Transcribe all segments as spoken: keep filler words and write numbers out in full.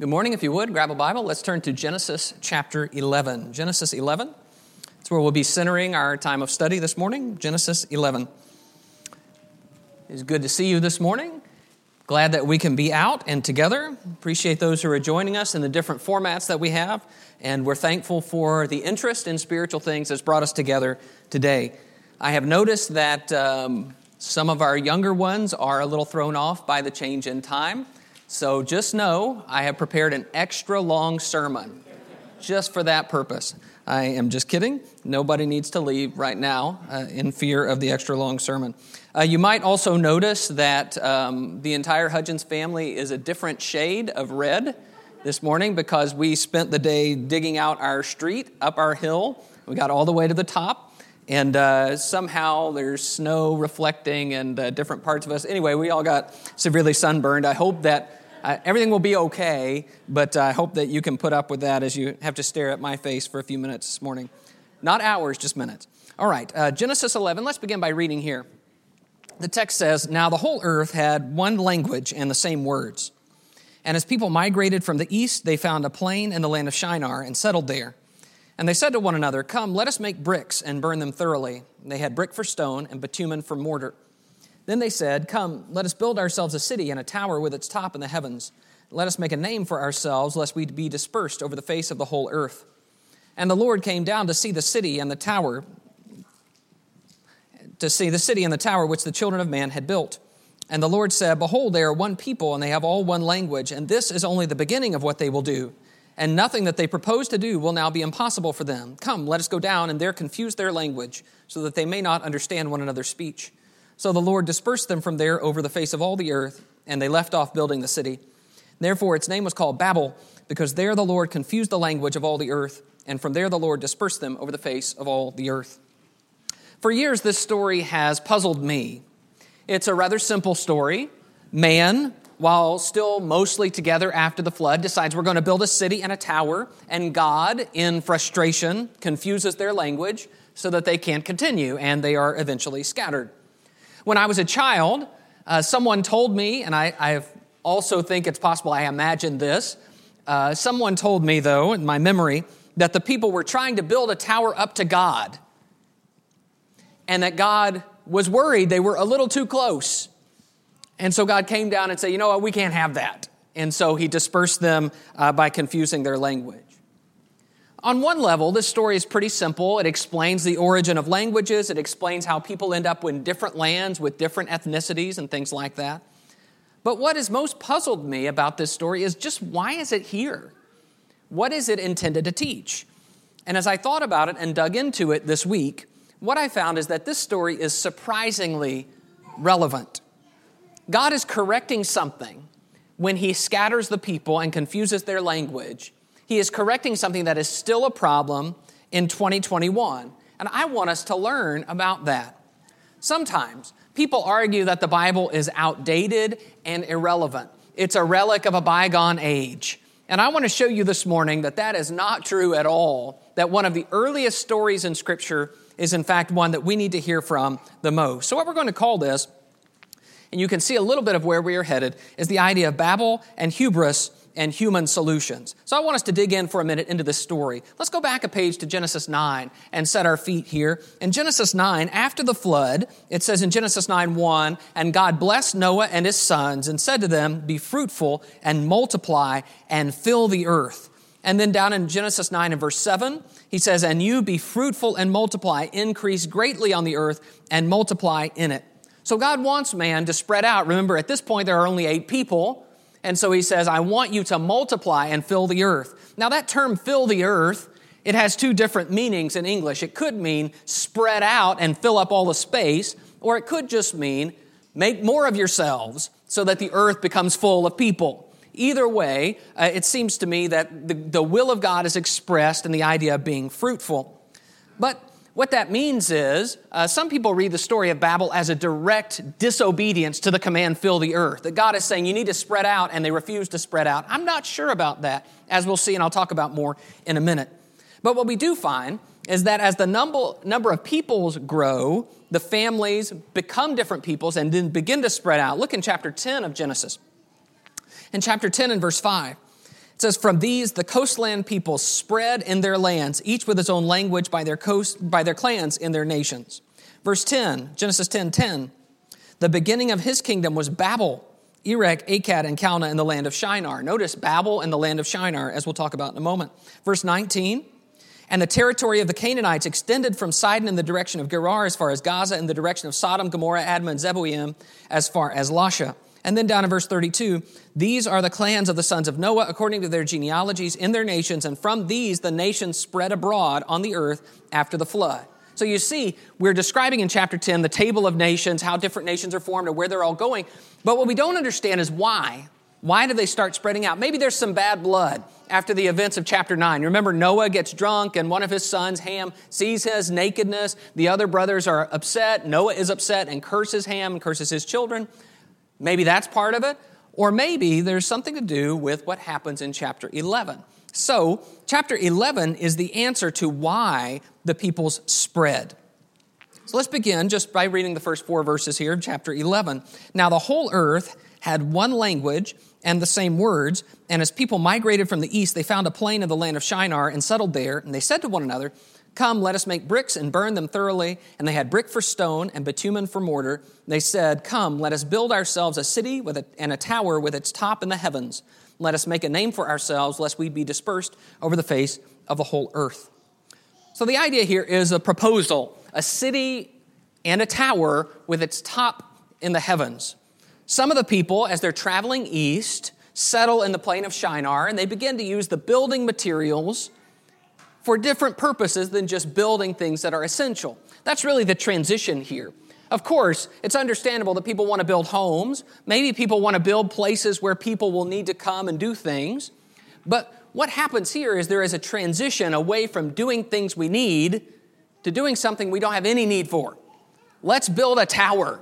Good morning. If you would, grab a Bible. Let's turn to Genesis chapter eleven. Genesis eleven. That's where we'll be centering our time of study this morning. Genesis eleven. It's good to see you this morning. Glad that we can be out and together. Appreciate those who are joining us in the different formats that we have. And we're thankful for the interest in spiritual things that's brought us together today. I have noticed that um, some of our younger ones are a little thrown off by the change in time. So just know I have prepared an extra long sermon just for that purpose. I am just kidding. Nobody needs to leave right now uh, in fear of the extra long sermon. Uh, you might also notice that um, the entire Hudgens family is a different shade of red this morning because we spent the day digging out our street up our hill. We got all the way to the top. And uh, somehow there's snow reflecting and uh, different parts of us. Anyway, we all got severely sunburned. I hope that uh, everything will be okay, but uh, I hope that you can put up with that as you have to stare at my face for a few minutes this morning. Not hours, just minutes. All right, uh, Genesis eleven. Let's begin by reading here. The text says, "Now the whole earth had one language and the same words. And as people migrated from the east, they found a plain in the land of Shinar and settled there. And they said to one another, 'Come, let us make bricks and burn them thoroughly.' And they had brick for stone and bitumen for mortar. Then they said, 'Come, let us build ourselves a city and a tower with its top in the heavens. Let us make a name for ourselves, lest we be dispersed over the face of the whole earth.' And the Lord came down to see the city and the tower, to see the city and the tower which the children of man had built. And the Lord said, 'Behold, they are one people, and they have all one language, and this is only the beginning of what they will do. And nothing that they propose to do will now be impossible for them. Come, let us go down and there confuse their language, so that they may not understand one another's speech.' So the Lord dispersed them from there over the face of all the earth, and they left off building the city. Therefore its name was called Babel, because there the Lord confused the language of all the earth, and from there the Lord dispersed them over the face of all the earth." For years this story has puzzled me. It's a rather simple story. Man, while still mostly together after the flood, decides we're going to build a city and a tower, and God, in frustration, confuses their language so that they can't continue, and they are eventually scattered. When I was a child, uh, someone told me, and I, I also think it's possible I imagined this, uh, someone told me, though, in my memory, that the people were trying to build a tower up to God, and that God was worried they were a little too close. And so God came down and said, "You know what, we can't have that." And so he dispersed them uh, by confusing their language. On one level, this story is pretty simple. It explains the origin of languages. It explains how people end up in different lands with different ethnicities and things like that. But what has most puzzled me about this story is just, why is it here? What is it intended to teach? And as I thought about it and dug into it this week, what I found is that this story is surprisingly relevant. God is correcting something when he scatters the people and confuses their language. He is correcting something that is still a problem in twenty twenty-one. And I want us to learn about that. Sometimes people argue that the Bible is outdated and irrelevant. It's a relic of a bygone age. And I want to show you this morning that that is not true at all, that one of the earliest stories in Scripture is in fact one that we need to hear from the most. So what we're going to call this, and you can see a little bit of where we are headed, is the idea of Babel and hubris and human solutions. So I want us to dig in for a minute into this story. Let's go back a page to Genesis nine and set our feet here. In Genesis nine, after the flood, it says in Genesis nine one, "And God blessed Noah and his sons and said to them, 'Be fruitful and multiply and fill the earth.'" And then down in Genesis nine and verse seven, he says, "And you be fruitful and multiply, increase greatly on the earth and multiply in it." So God wants man to spread out. Remember, at this point, there are only eight people. And so he says, "I want you to multiply and fill the earth." Now that term, fill the earth, it has two different meanings in English. It could mean spread out and fill up all the space, or it could just mean make more of yourselves so that the earth becomes full of people. Either way, uh, it seems to me that the, the will of God is expressed in the idea of being fruitful. But what that means is, uh, some people read the story of Babel as a direct disobedience to the command, "Fill the earth," that God is saying you need to spread out, and they refuse to spread out. I'm not sure about that, as we'll see, and I'll talk about more in a minute. But what we do find is that as the number, number of peoples grow, the families become different peoples and then begin to spread out. Look in chapter ten of Genesis. In chapter ten and verse five, It says, from these the coastland people spread in their lands, each with his own language by their coast, by their clans in their nations. Verse ten, Genesis ten ten. The beginning of his kingdom was Babel, Erech, Akkad, and Calneh in the land of Shinar. Notice Babel and the land of Shinar, as we'll talk about in a moment. Verse nineteen, and the territory of the Canaanites extended from Sidon in the direction of Gerar as far as Gaza, in the direction of Sodom, Gomorrah, Admah, and Zeboim as far as Lasha. And then down in verse thirty-two, these are the clans of the sons of Noah according to their genealogies in their nations, and from these the nations spread abroad on the earth after the flood. So you see, we're describing in chapter ten the table of nations, how different nations are formed and where they're all going. But what we don't understand is why. Why do they start spreading out? Maybe there's some bad blood after the events of chapter nine. Remember, Noah gets drunk and one of his sons, Ham, sees his nakedness. The other brothers are upset. Noah is upset and curses Ham and curses his children. Maybe that's part of it. Or maybe there's something to do with what happens in chapter eleven. So, chapter eleven is the answer to why the peoples spread. So let's begin just by reading the first four verses here of chapter eleven. Now the whole earth had one language and the same words, and as people migrated from the east, they found a plain of the land of Shinar and settled there, and they said to one another, come, let us make bricks and burn them thoroughly. And they had brick for stone and bitumen for mortar. And they said, come, let us build ourselves a city with a, and a tower with its top in the heavens. Let us make a name for ourselves, lest we be dispersed over the face of the whole earth. So the idea here is a proposal, a city and a tower with its top in the heavens. Some of the people, as they're traveling east, settle in the plain of Shinar, and they begin to use the building materials for different purposes than just building things that are essential. That's really the transition here. Of course, it's understandable that people want to build homes. Maybe people want to build places where people will need to come and do things. But what happens here is there is a transition away from doing things we need to doing something we don't have any need for. Let's build a tower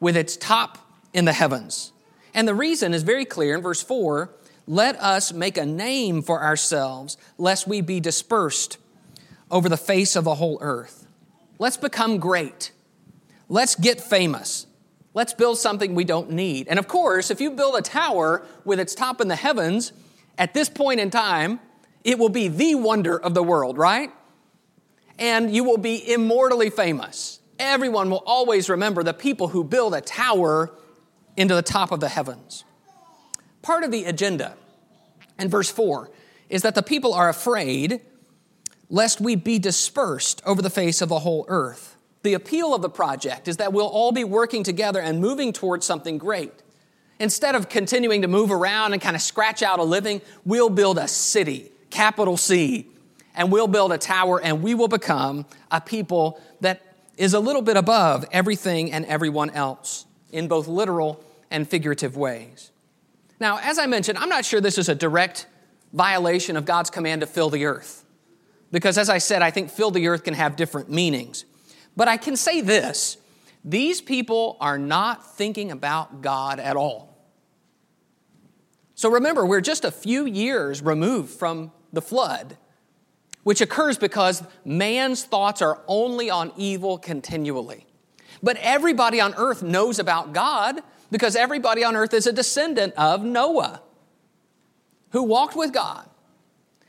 with its top in the heavens. And the reason is very clear in verse four. Let us make a name for ourselves, lest we be dispersed over the face of the whole earth. Let's become great. Let's get famous. Let's build something we don't need. And of course, if you build a tower with its top in the heavens, at this point in time, it will be the wonder of the world, right? And you will be immortally famous. Everyone will always remember the people who build a tower into the top of the heavens. Part of the agenda in verse four is that the people are afraid lest we be dispersed over the face of the whole earth. The appeal of the project is that we'll all be working together and moving towards something great. Instead of continuing to move around and kind of scratch out a living, we'll build a city, capital C, and we'll build a tower, and we will become a people that is a little bit above everything and everyone else in both literal and figurative ways. Now, as I mentioned, I'm not sure this is a direct violation of God's command to fill the earth, because as I said, I think fill the earth can have different meanings. But I can say this, these people are not thinking about God at all. So remember, we're just a few years removed from the flood, which occurs because man's thoughts are only on evil continually. But everybody on earth knows about God because everybody on earth is a descendant of Noah, who walked with God.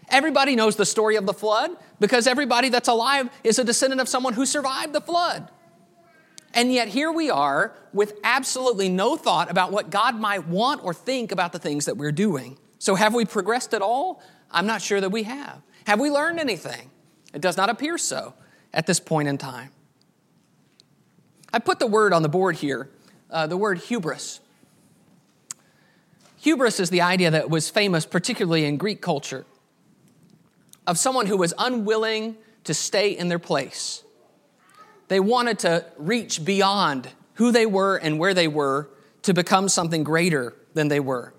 Everybody knows the story of the flood because everybody that's alive is a descendant of someone who survived the flood. And yet here we are with absolutely no thought about what God might want or think about the things that we're doing. So have we progressed at all? I'm not sure that we have. Have we learned anything? It does not appear so at this point in time. I put the word on the board here, uh, the word hubris. Hubris is the idea that was famous particularly in Greek culture, of someone who was unwilling to stay in their place. They wanted to reach beyond who they were and where they were to become something greater than they were.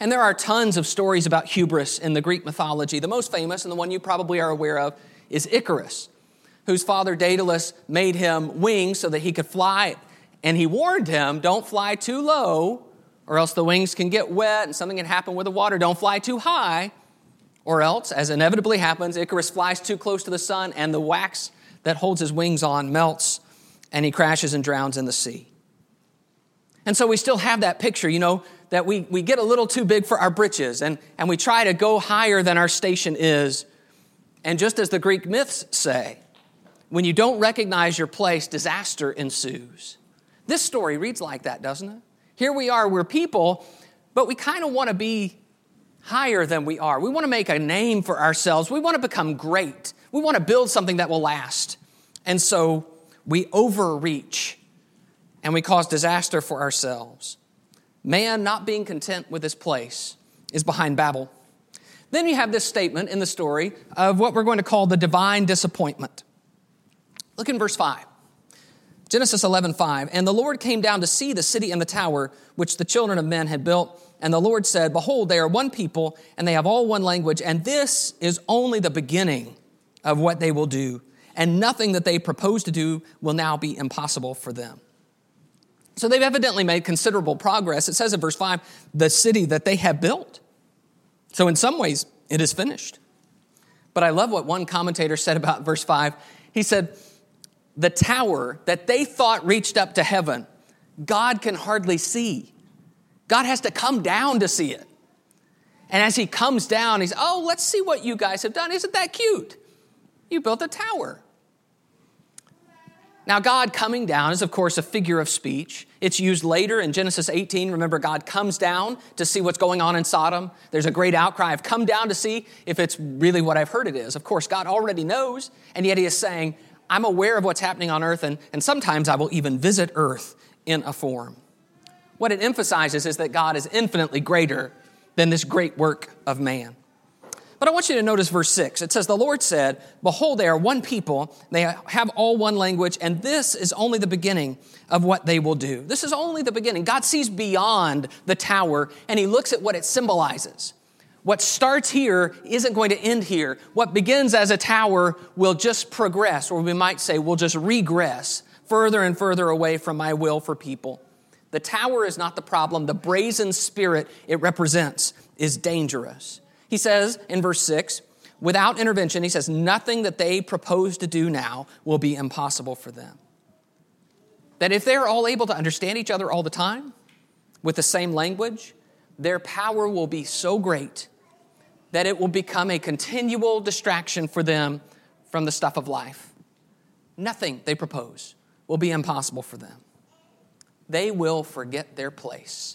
And there are tons of stories about hubris in the Greek mythology. The most famous, and the one you probably are aware of, is Icarus, whose father Daedalus made him wings so that he could fly. And he warned him, don't fly too low, or else the wings can get wet and something can happen with the water. Don't fly too high. Or else, as inevitably happens, Icarus flies too close to the sun and the wax that holds his wings on melts and he crashes and drowns in the sea. And so we still have that picture, you know, that we, we get a little too big for our britches and, and we try to go higher than our station is. And just as the Greek myths say, when you don't recognize your place, disaster ensues. This story reads like that, doesn't it? Here we are, we're people, but we kind of want to be higher than we are. We want to make a name for ourselves. We want to become great. We want to build something that will last. And so we overreach and we cause disaster for ourselves. Man not being content with his place is behind Babel. Then you have this statement in the story of what we're going to call the divine disappointment. Look in verse five. Genesis eleven five. And the Lord came down to see the city and the tower which the children of men had built. And the Lord said, behold, they are one people, and they have all one language. And this is only the beginning of what they will do. And nothing that they propose to do will now be impossible for them. So they've evidently made considerable progress. It says in verse five, the city that they have built. So in some ways, it is finished. But I love what one commentator said about verse five. He said, the tower that they thought reached up to heaven, God can hardly see. God has to come down to see it. And as he comes down, he's, oh, let's see what you guys have done. Isn't that cute? You built a tower. Now, God coming down is, of course, a figure of speech. It's used later in Genesis eighteen. Remember, God comes down to see what's going on in Sodom. There's a great outcry of come down to see if it's really what I've heard it is. Of course, God already knows, and yet he is saying, I'm aware of what's happening on earth, and, and sometimes I will even visit earth in a form. What it emphasizes is that God is infinitely greater than this great work of man. But I want you to notice verse six. It says, the Lord said, behold, they are one people, they have all one language, and this is only the beginning of what they will do. This is only the beginning. God sees beyond the tower, and he looks at what it symbolizes. What starts here isn't going to end here. What begins as a tower will just progress, or we might say will just regress further and further away from my will for people. The tower is not the problem. The brazen spirit it represents is dangerous. He says in verse six, without intervention, he says, nothing that they propose to do now will be impossible for them. That if they're all able to understand each other all the time with the same language, their power will be so great that it will become a continual distraction for them from the stuff of life. Nothing they propose will be impossible for them. They will forget their place.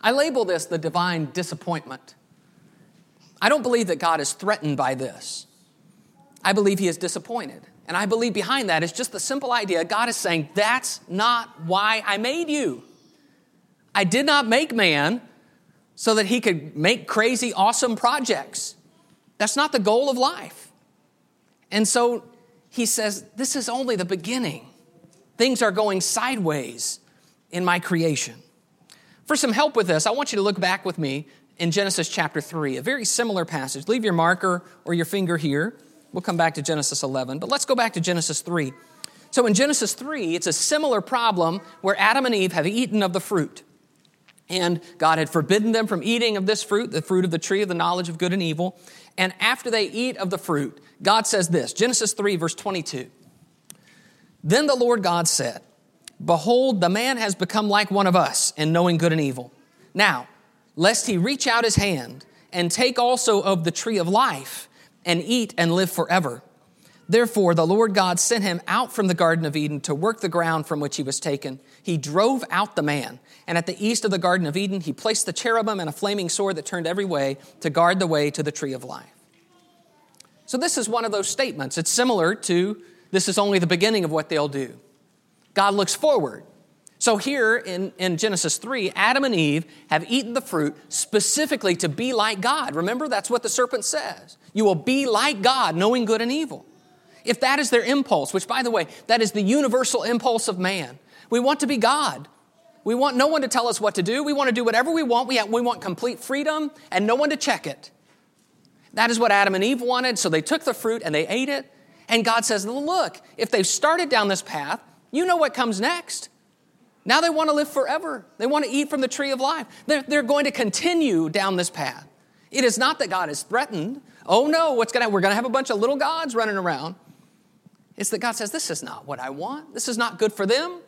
I label this the divine disappointment. I don't believe that God is threatened by this. I believe he is disappointed. And I believe behind that is just the simple idea God is saying, that's not why I made you. I did not make man so that he could make crazy, awesome projects. That's not the goal of life. And so he says, this is only the beginning. Things are going sideways in my creation. For some help with this, I want you to look back with me in Genesis chapter three, a very similar passage. Leave your marker or your finger here. We'll come back to Genesis eleven, but let's go back to Genesis three. So in Genesis three, it's a similar problem where Adam and Eve have eaten of the fruit. And God had forbidden them from eating of this fruit, the fruit of the tree of the knowledge of good and evil. And after they eat of the fruit, God says this, Genesis three, verse twenty-two. Then the Lord God said, behold, the man has become like one of us in knowing good and evil. Now, lest he reach out his hand and take also of the tree of life and eat and live forever. Therefore, the Lord God sent him out from the Garden of Eden to work the ground from which he was taken. He drove out the man, and at the east of the Garden of Eden, he placed the cherubim and a flaming sword that turned every way to guard the way to the tree of life. So this is one of those statements. It's similar to, this is only the beginning of what they'll do. God looks forward. So here in, in Genesis three, Adam and Eve have eaten the fruit specifically to be like God. Remember, that's what the serpent says. You will be like God, knowing good and evil. If that is their impulse, which, by the way, that is the universal impulse of man. We want to be God. We want no one to tell us what to do. We want to do whatever we want. We, have, we want complete freedom and no one to check it. That is what Adam and Eve wanted, so they took the fruit and they ate it. And God says, look, if they've started down this path, you know what comes next. Now they want to live forever. They want to eat from the tree of life. They're, they're going to continue down this path. It is not that God is threatened. Oh no, what's gonna? We're going to have a bunch of little gods running around. It's that God says, this is not what I want. This is not good for them.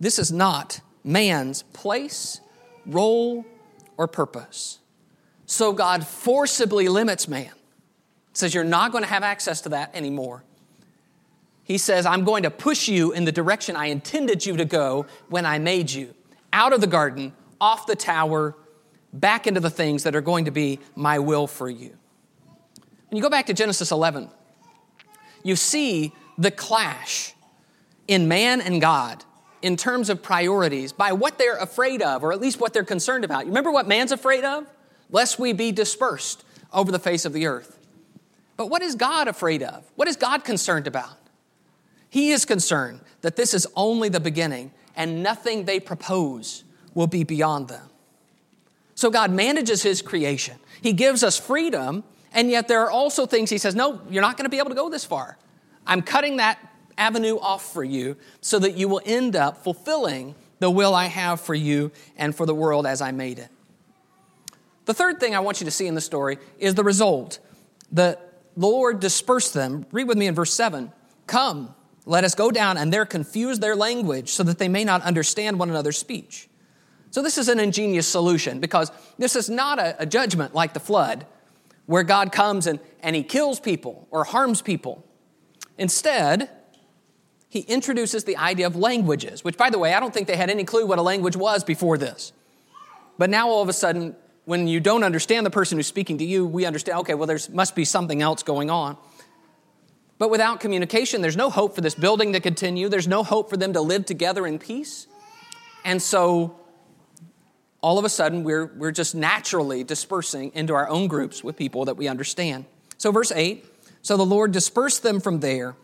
This is not man's place, role, or purpose. So God forcibly limits man. Says you're not going to have access to that anymore. He says, I'm going to push you in the direction I intended you to go when I made you. Out of the garden, off the tower, back into the things that are going to be my will for you. When you go back to Genesis eleven, you see the clash in man and God in terms of priorities by what they're afraid of, or at least what they're concerned about. You remember what man's afraid of? Lest we be dispersed over the face of the earth. But what is God afraid of? What is God concerned about? He is concerned that this is only the beginning and nothing they propose will be beyond them. So God manages his creation. He gives us freedom, and yet there are also things he says, no, you're not going to be able to go this far. I'm cutting that avenue off for you so that you will end up fulfilling the will I have for you and for the world as I made it. The third thing I want you to see in the story is the result. The Lord dispersed them. Read with me in verse seven. Come, let us go down, and there confuse their language so that they may not understand one another's speech. So this is an ingenious solution, because this is not a, a judgment like the flood where God comes and, and he kills people or harms people. Instead, he introduces the idea of languages, which, by the way, I don't think they had any clue what a language was before this. But now all of a sudden, when you don't understand the person who's speaking to you, we understand, okay, well, there must be something else going on. But without communication, there's no hope for this building to continue. There's no hope for them to live together in peace. And so all of a sudden, we're, we're just naturally dispersing into our own groups with people that we understand. So verse eight, so the Lord dispersed them from there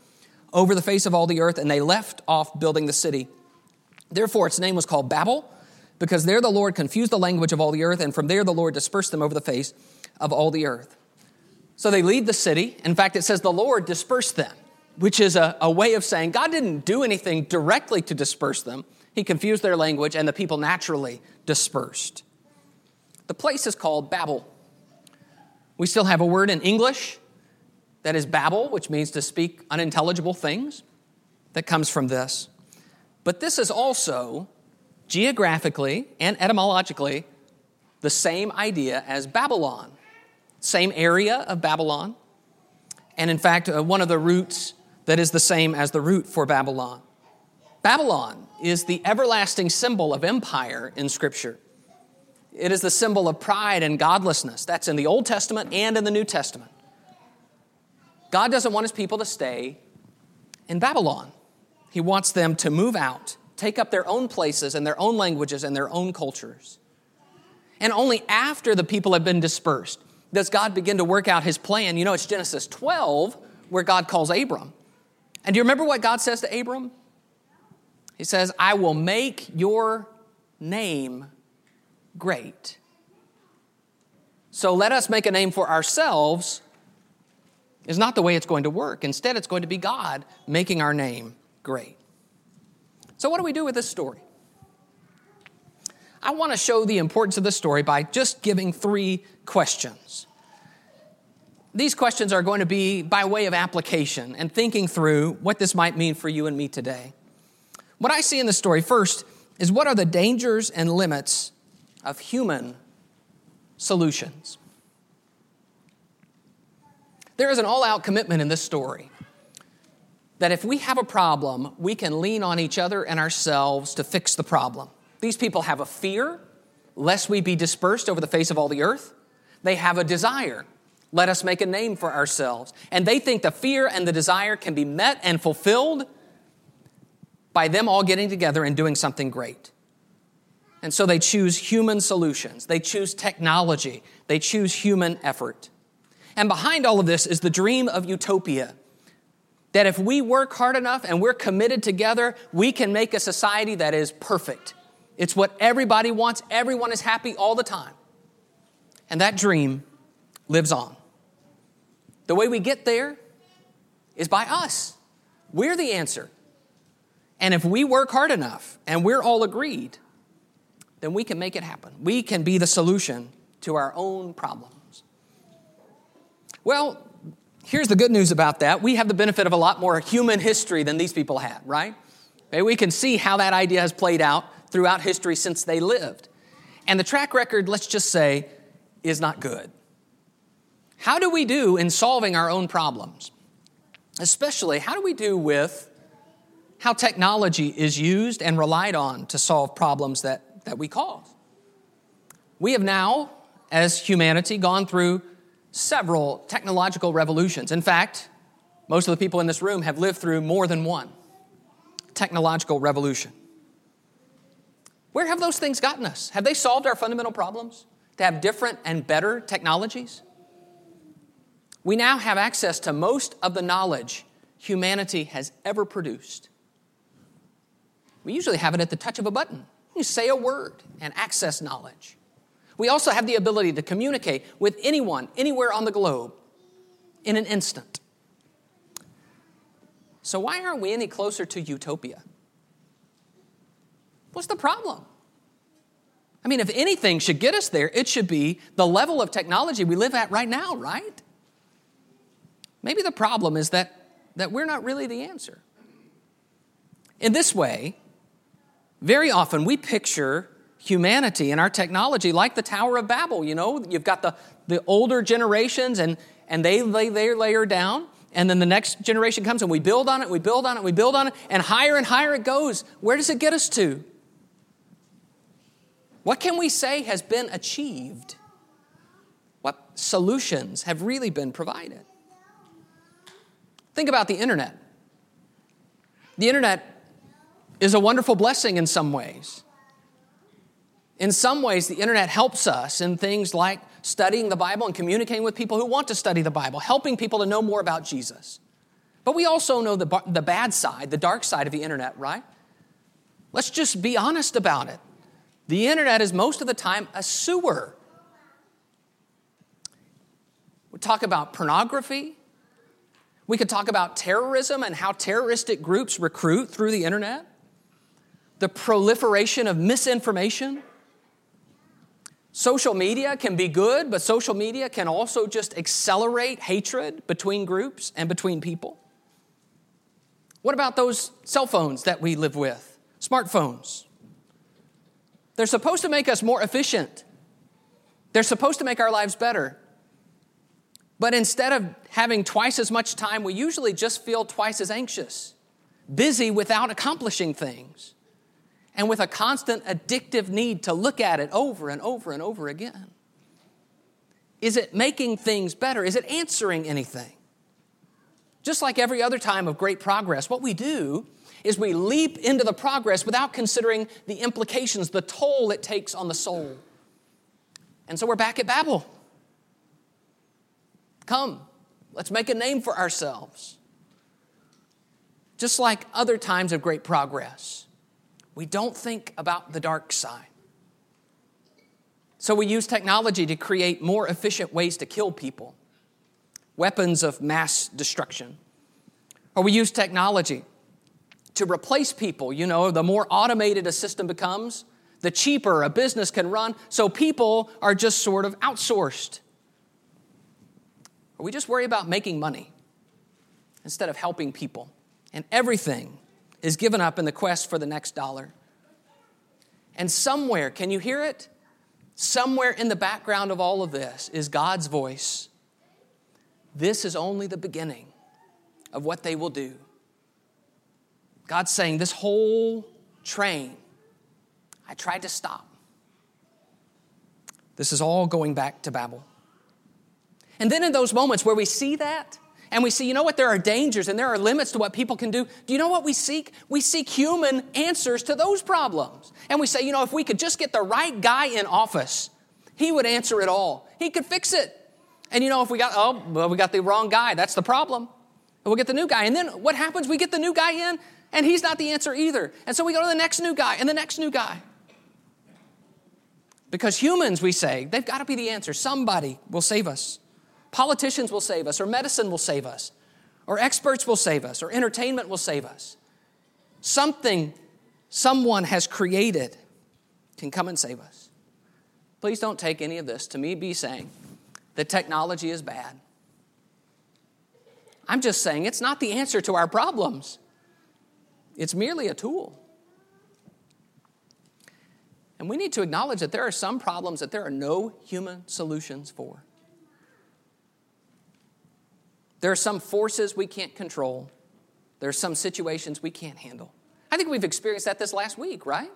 over the face of all the earth, and they left off building the city. Therefore, its name was called Babel, because there the Lord confused the language of all the earth, and from there the Lord dispersed them over the face of all the earth. So they leave the city. In fact, it says the Lord dispersed them, which is a, a way of saying God didn't do anything directly to disperse them. He confused their language, and the people naturally dispersed. The place is called Babel. We still have a word in English that is Babel, which means to speak unintelligible things, that comes from this. But this is also geographically and etymologically the same idea as Babylon, same area of Babylon, and in fact, uh, one of the roots that is the same as the root for Babylon. Babylon is the everlasting symbol of empire in Scripture. It is the symbol of pride and godlessness. That's in the Old Testament and in the New Testament. God doesn't want his people to stay in Babylon. He wants them to move out, take up their own places and their own languages and their own cultures. And only after the people have been dispersed does God begin to work out his plan. You know, it's Genesis twelve where God calls Abram. And do you remember what God says to Abram? He says, I will make your name great. So let us make a name for ourselves is not the way it's going to work. Instead, it's going to be God making our name great. So what do we do with this story? I want to show the importance of this story by just giving three questions. These questions are going to be by way of application and thinking through what this might mean for you and me today. What I see in this story first is, what are the dangers and limits of human solutions? There is an all-out commitment in this story that if we have a problem, we can lean on each other and ourselves to fix the problem. These people have a fear, lest we be dispersed over the face of all the earth. They have a desire, let us make a name for ourselves. And they think the fear and the desire can be met and fulfilled by them all getting together and doing something great. And so they choose human solutions. They choose technology. They choose human effort. And behind all of this is the dream of utopia, that if we work hard enough and we're committed together, we can make a society that is perfect. It's what everybody wants. Everyone is happy all the time. And that dream lives on. The way we get there is by us. We're the answer. And if we work hard enough and we're all agreed, then we can make it happen. We can be the solution to our own problem. Well, here's the good news about that. We have the benefit of a lot more human history than these people had, right? Okay, we can see how that idea has played out throughout history since they lived. And the track record, let's just say, is not good. How do we do in solving our own problems? Especially, how do we do with how technology is used and relied on to solve problems that, that we cause? We have now, as humanity, gone through several technological revolutions. In fact, most of the people in this room have lived through more than one technological revolution. Where have those things gotten us? Have they solved our fundamental problems to have different and better technologies? We now have access to most of the knowledge humanity has ever produced. We usually have it at the touch of a button. You say a word and access knowledge. We also have the ability to communicate with anyone, anywhere on the globe, in an instant. So why aren't we any closer to utopia? What's the problem? I mean, if anything should get us there, it should be the level of technology we live at right now, right? Maybe the problem is that, that we're not really the answer. In this way, very often we picture humanity and our technology like the Tower of Babel. You know, you've got the, the older generations and, and they lay their layer down, and then the next generation comes and we build on it, we build on it, we build on it, and higher and higher it goes. Where does it get us to? What can we say has been achieved? What solutions have really been provided? Think about the internet. The internet is a wonderful blessing in some ways. In some ways, the internet helps us in things like studying the Bible and communicating with people who want to study the Bible, helping people to know more about Jesus. But we also know the, the bad side, the dark side of the internet, right? Let's just be honest about it. The internet is most of the time a sewer. We talk about pornography. We could talk about terrorism and how terroristic groups recruit through the internet. The proliferation of misinformation. Social media can be good, but social media can also just accelerate hatred between groups and between people. What about those cell phones that we live with? Smartphones. They're supposed to make us more efficient. They're supposed to make our lives better. But instead of having twice as much time, we usually just feel twice as anxious, busy without accomplishing things, and with a constant addictive need to look at it over and over and over again. Is it making things better? Is it answering anything? Just like every other time of great progress, what we do is we leap into the progress without considering the implications, the toll it takes on the soul. And so we're back at Babel. Come, let's make a name for ourselves. Just like other times of great progress, we don't think about the dark side. So we use technology to create more efficient ways to kill people, weapons of mass destruction. Or we use technology to replace people. You know, the more automated a system becomes, the cheaper a business can run, so people are just sort of outsourced. Or we just worry about making money instead of helping people. And everything is given up in the quest for the next dollar. And somewhere, can you hear it? Somewhere in the background of all of this is God's voice. This is only the beginning of what they will do. God's saying, this whole train, I tried to stop. This is all going back to Babel. And then in those moments where we see that, and we see, you know what, there are dangers and there are limits to what people can do. Do you know what we seek? We seek human answers to those problems. And we say, you know, if we could just get the right guy in office, he would answer it all. He could fix it. And you know, if we got, oh, well, we got the wrong guy, that's the problem. And we'll get the new guy. And then what happens? We get the new guy in, and he's not the answer either. And so we go to the next new guy and the next new guy. Because humans, we say, they've got to be the answer. Somebody will save us. Politicians will save us, or medicine will save us, or experts will save us, or entertainment will save us. Something someone has created can come and save us. Please don't take any of this to me be saying that technology is bad. I'm just saying it's not the answer to our problems. It's merely a tool. And we need to acknowledge that there are some problems that there are no human solutions for. There are some forces we can't control. There are some situations we can't handle. I think we've experienced that this last week, right?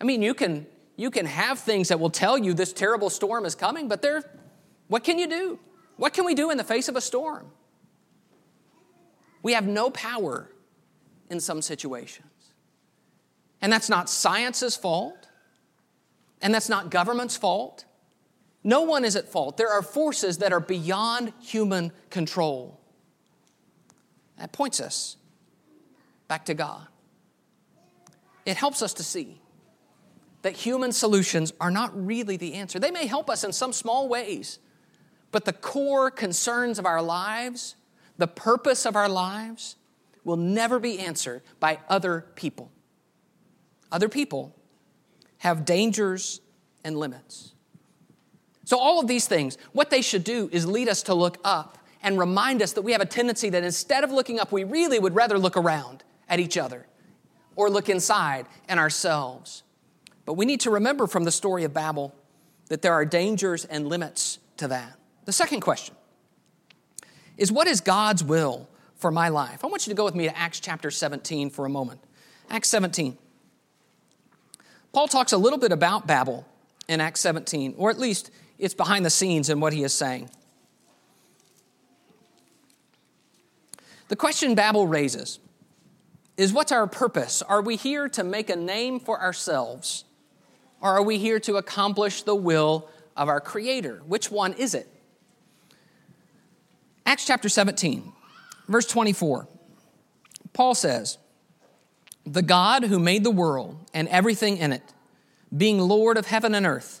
I mean, you can you can have things that will tell you this terrible storm is coming, but there, what can you do? What can we do in the face of a storm? We have no power in some situations. And that's not science's fault. And that's not government's fault. No one is at fault. There are forces that are beyond human control. That points us back to God. It helps us to see that human solutions are not really the answer. They may help us in some small ways, but the core concerns of our lives, the purpose of our lives, will never be answered by other people. Other people have dangers and limits. So all of these things, what they should do is lead us to look up and remind us that we have a tendency that instead of looking up, we really would rather look around at each other or look inside and ourselves. But we need to remember from the story of Babel that there are dangers and limits to that. The second question is, what is God's will for my life? I want you to go with me to Acts chapter seventeen for a moment. Acts seventeen. Paul talks a little bit about Babel in Acts seventeen, or at least it's behind the scenes in what he is saying. The question Babel raises is, what's our purpose? Are we here to make a name for ourselves, or are we here to accomplish the will of our Creator? Which one is it? Acts chapter seventeen, verse twenty-four, Paul says, "The God who made the world and everything in it, being Lord of heaven and earth,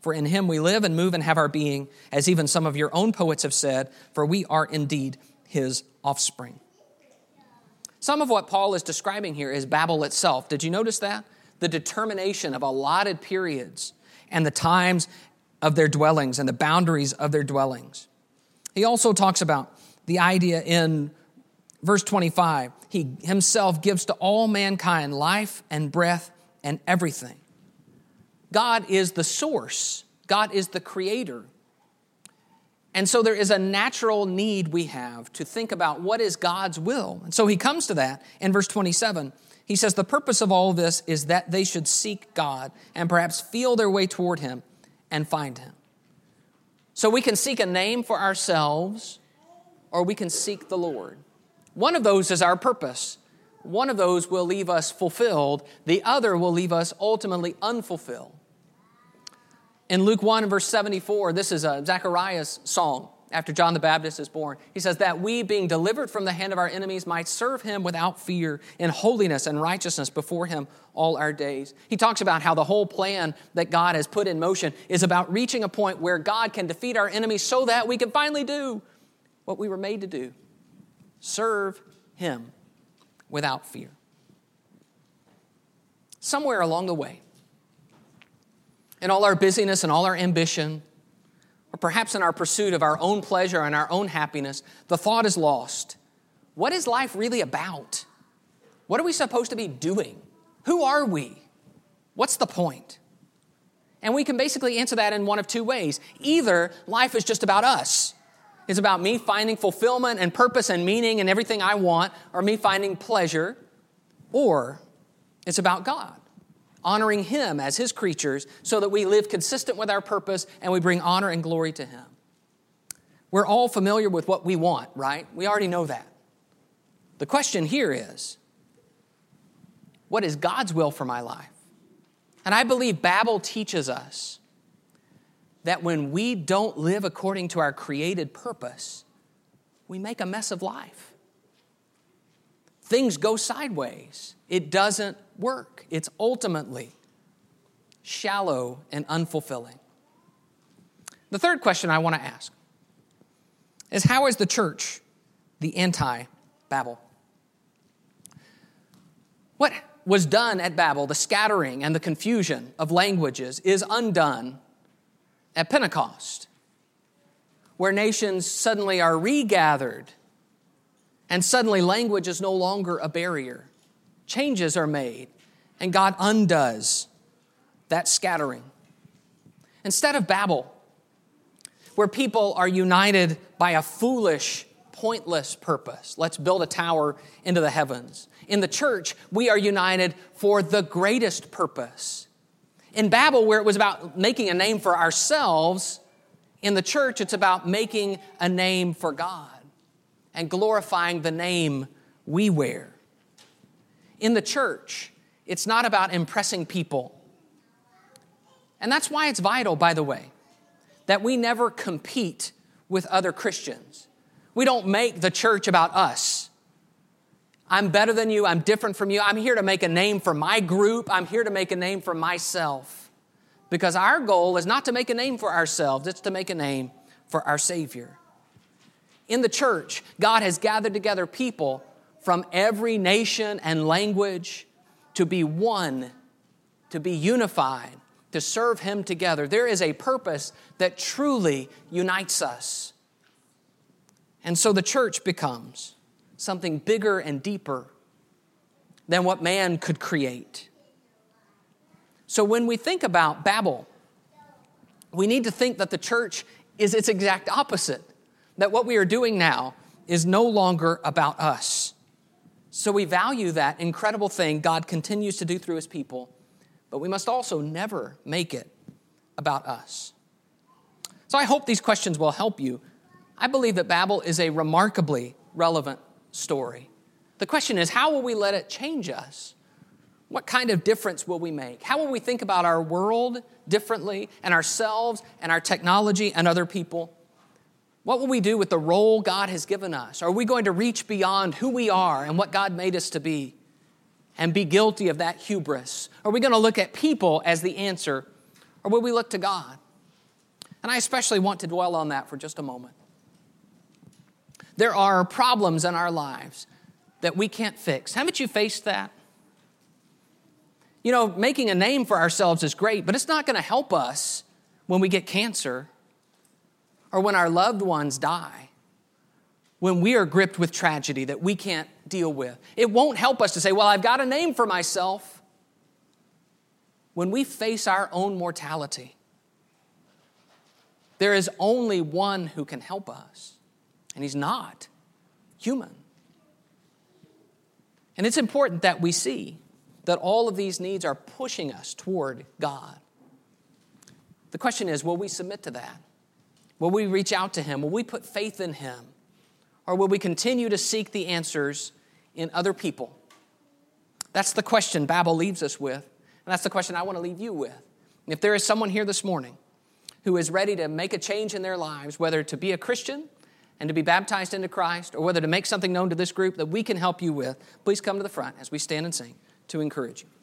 for in him we live and move and have our being, as even some of your own poets have said, for we are indeed his offspring." Some of what Paul is describing here is Babel itself. Did you notice that? The determination of allotted periods and the times of their dwellings and the boundaries of their dwellings. He also talks about the idea in verse twenty-five, he himself gives to all mankind life and breath and everything. God is the source. God is the creator. And so there is a natural need we have to think about what is God's will. And so he comes to that in verse twenty-seven. He says, the purpose of all this is that they should seek God and perhaps feel their way toward him and find him. So we can seek a name for ourselves, or we can seek the Lord. One of those is our purpose. One of those will leave us fulfilled. The other will leave us ultimately unfulfilled. In Luke one and verse seventy-four, this is a Zechariah's song after John the Baptist is born. He says that we, being delivered from the hand of our enemies, might serve him without fear in holiness and righteousness before him all our days. He talks about how the whole plan that God has put in motion is about reaching a point where God can defeat our enemies so that we can finally do what we were made to do, serve him without fear. Somewhere along the way, in all our busyness and all our ambition, or perhaps in our pursuit of our own pleasure and our own happiness, the thought is lost. What is life really about? What are we supposed to be doing? Who are we? What's the point? And we can basically answer that in one of two ways. Either life is just about us. It's about me finding fulfillment and purpose and meaning and everything I want, or me finding pleasure, or it's about God, honoring him as his creatures so that we live consistent with our purpose and we bring honor and glory to him. We're all familiar with what we want, right? We already know that. The question here is, what is God's will for my life? And I believe Babel teaches us that when we don't live according to our created purpose, we make a mess of life. things go sideways. It doesn't work. It's ultimately shallow and unfulfilling. The third question I want to ask is, how is the church the anti-Babel? What was done at Babel, the scattering and the confusion of languages, is undone at Pentecost, where nations suddenly are regathered and suddenly language is no longer a barrier. Changes are made, and God undoes that scattering. Instead of Babel, where people are united by a foolish, pointless purpose, let's build a tower into the heavens, in the church, we are united for the greatest purpose. In Babel, where it was about making a name for ourselves, in the church, it's about making a name for God and glorifying the name we wear. In the church, it's not about impressing people. And that's why it's vital, by the way, that we never compete with other Christians. We don't make the church about us. I'm better than you. I'm different from you. I'm here to make a name for my group. I'm here to make a name for myself. Because our goal is not to make a name for ourselves. It's to make a name for our Savior. In the church, God has gathered together people from every nation and language to be one, to be unified, to serve Him together. There is a purpose that truly unites us. And so the church becomes something bigger and deeper than what man could create. So when we think about Babel, we need to think that the church is its exact opposite, that what we are doing now is no longer about us. So we value that incredible thing God continues to do through His people, but we must also never make it about us. So I hope these questions will help you. I believe that Babel is a remarkably relevant story. The question is, how will we let it change us? What kind of difference will we make? How will we think about our world differently, and ourselves and our technology and other people? What will we do with the role God has given us? Are we going to reach beyond who we are and what God made us to be and be guilty of that hubris? Are we going to look at people as the answer, or will we look to God? And I especially want to dwell on that for just a moment. There are problems in our lives that we can't fix. Haven't you faced that? You know, making a name for ourselves is great, but it's not going to help us when we get cancer or when our loved ones die, when we are gripped with tragedy that we can't deal with. It won't help us to say, well, I've got a name for myself, when we face our own mortality. There is only one who can help us. And He's not human. And it's important that we see that all of these needs are pushing us toward God. The question is, will we submit to that? Will we reach out to Him? Will we put faith in Him? Or will we continue to seek the answers in other people? That's the question Babel leaves us with, and that's the question I want to leave you with. And if there is someone here this morning who is ready to make a change in their lives, whether to be a Christian and to be baptized into Christ, or whether to make something known to this group that we can help you with, please come to the front as we stand and sing to encourage you.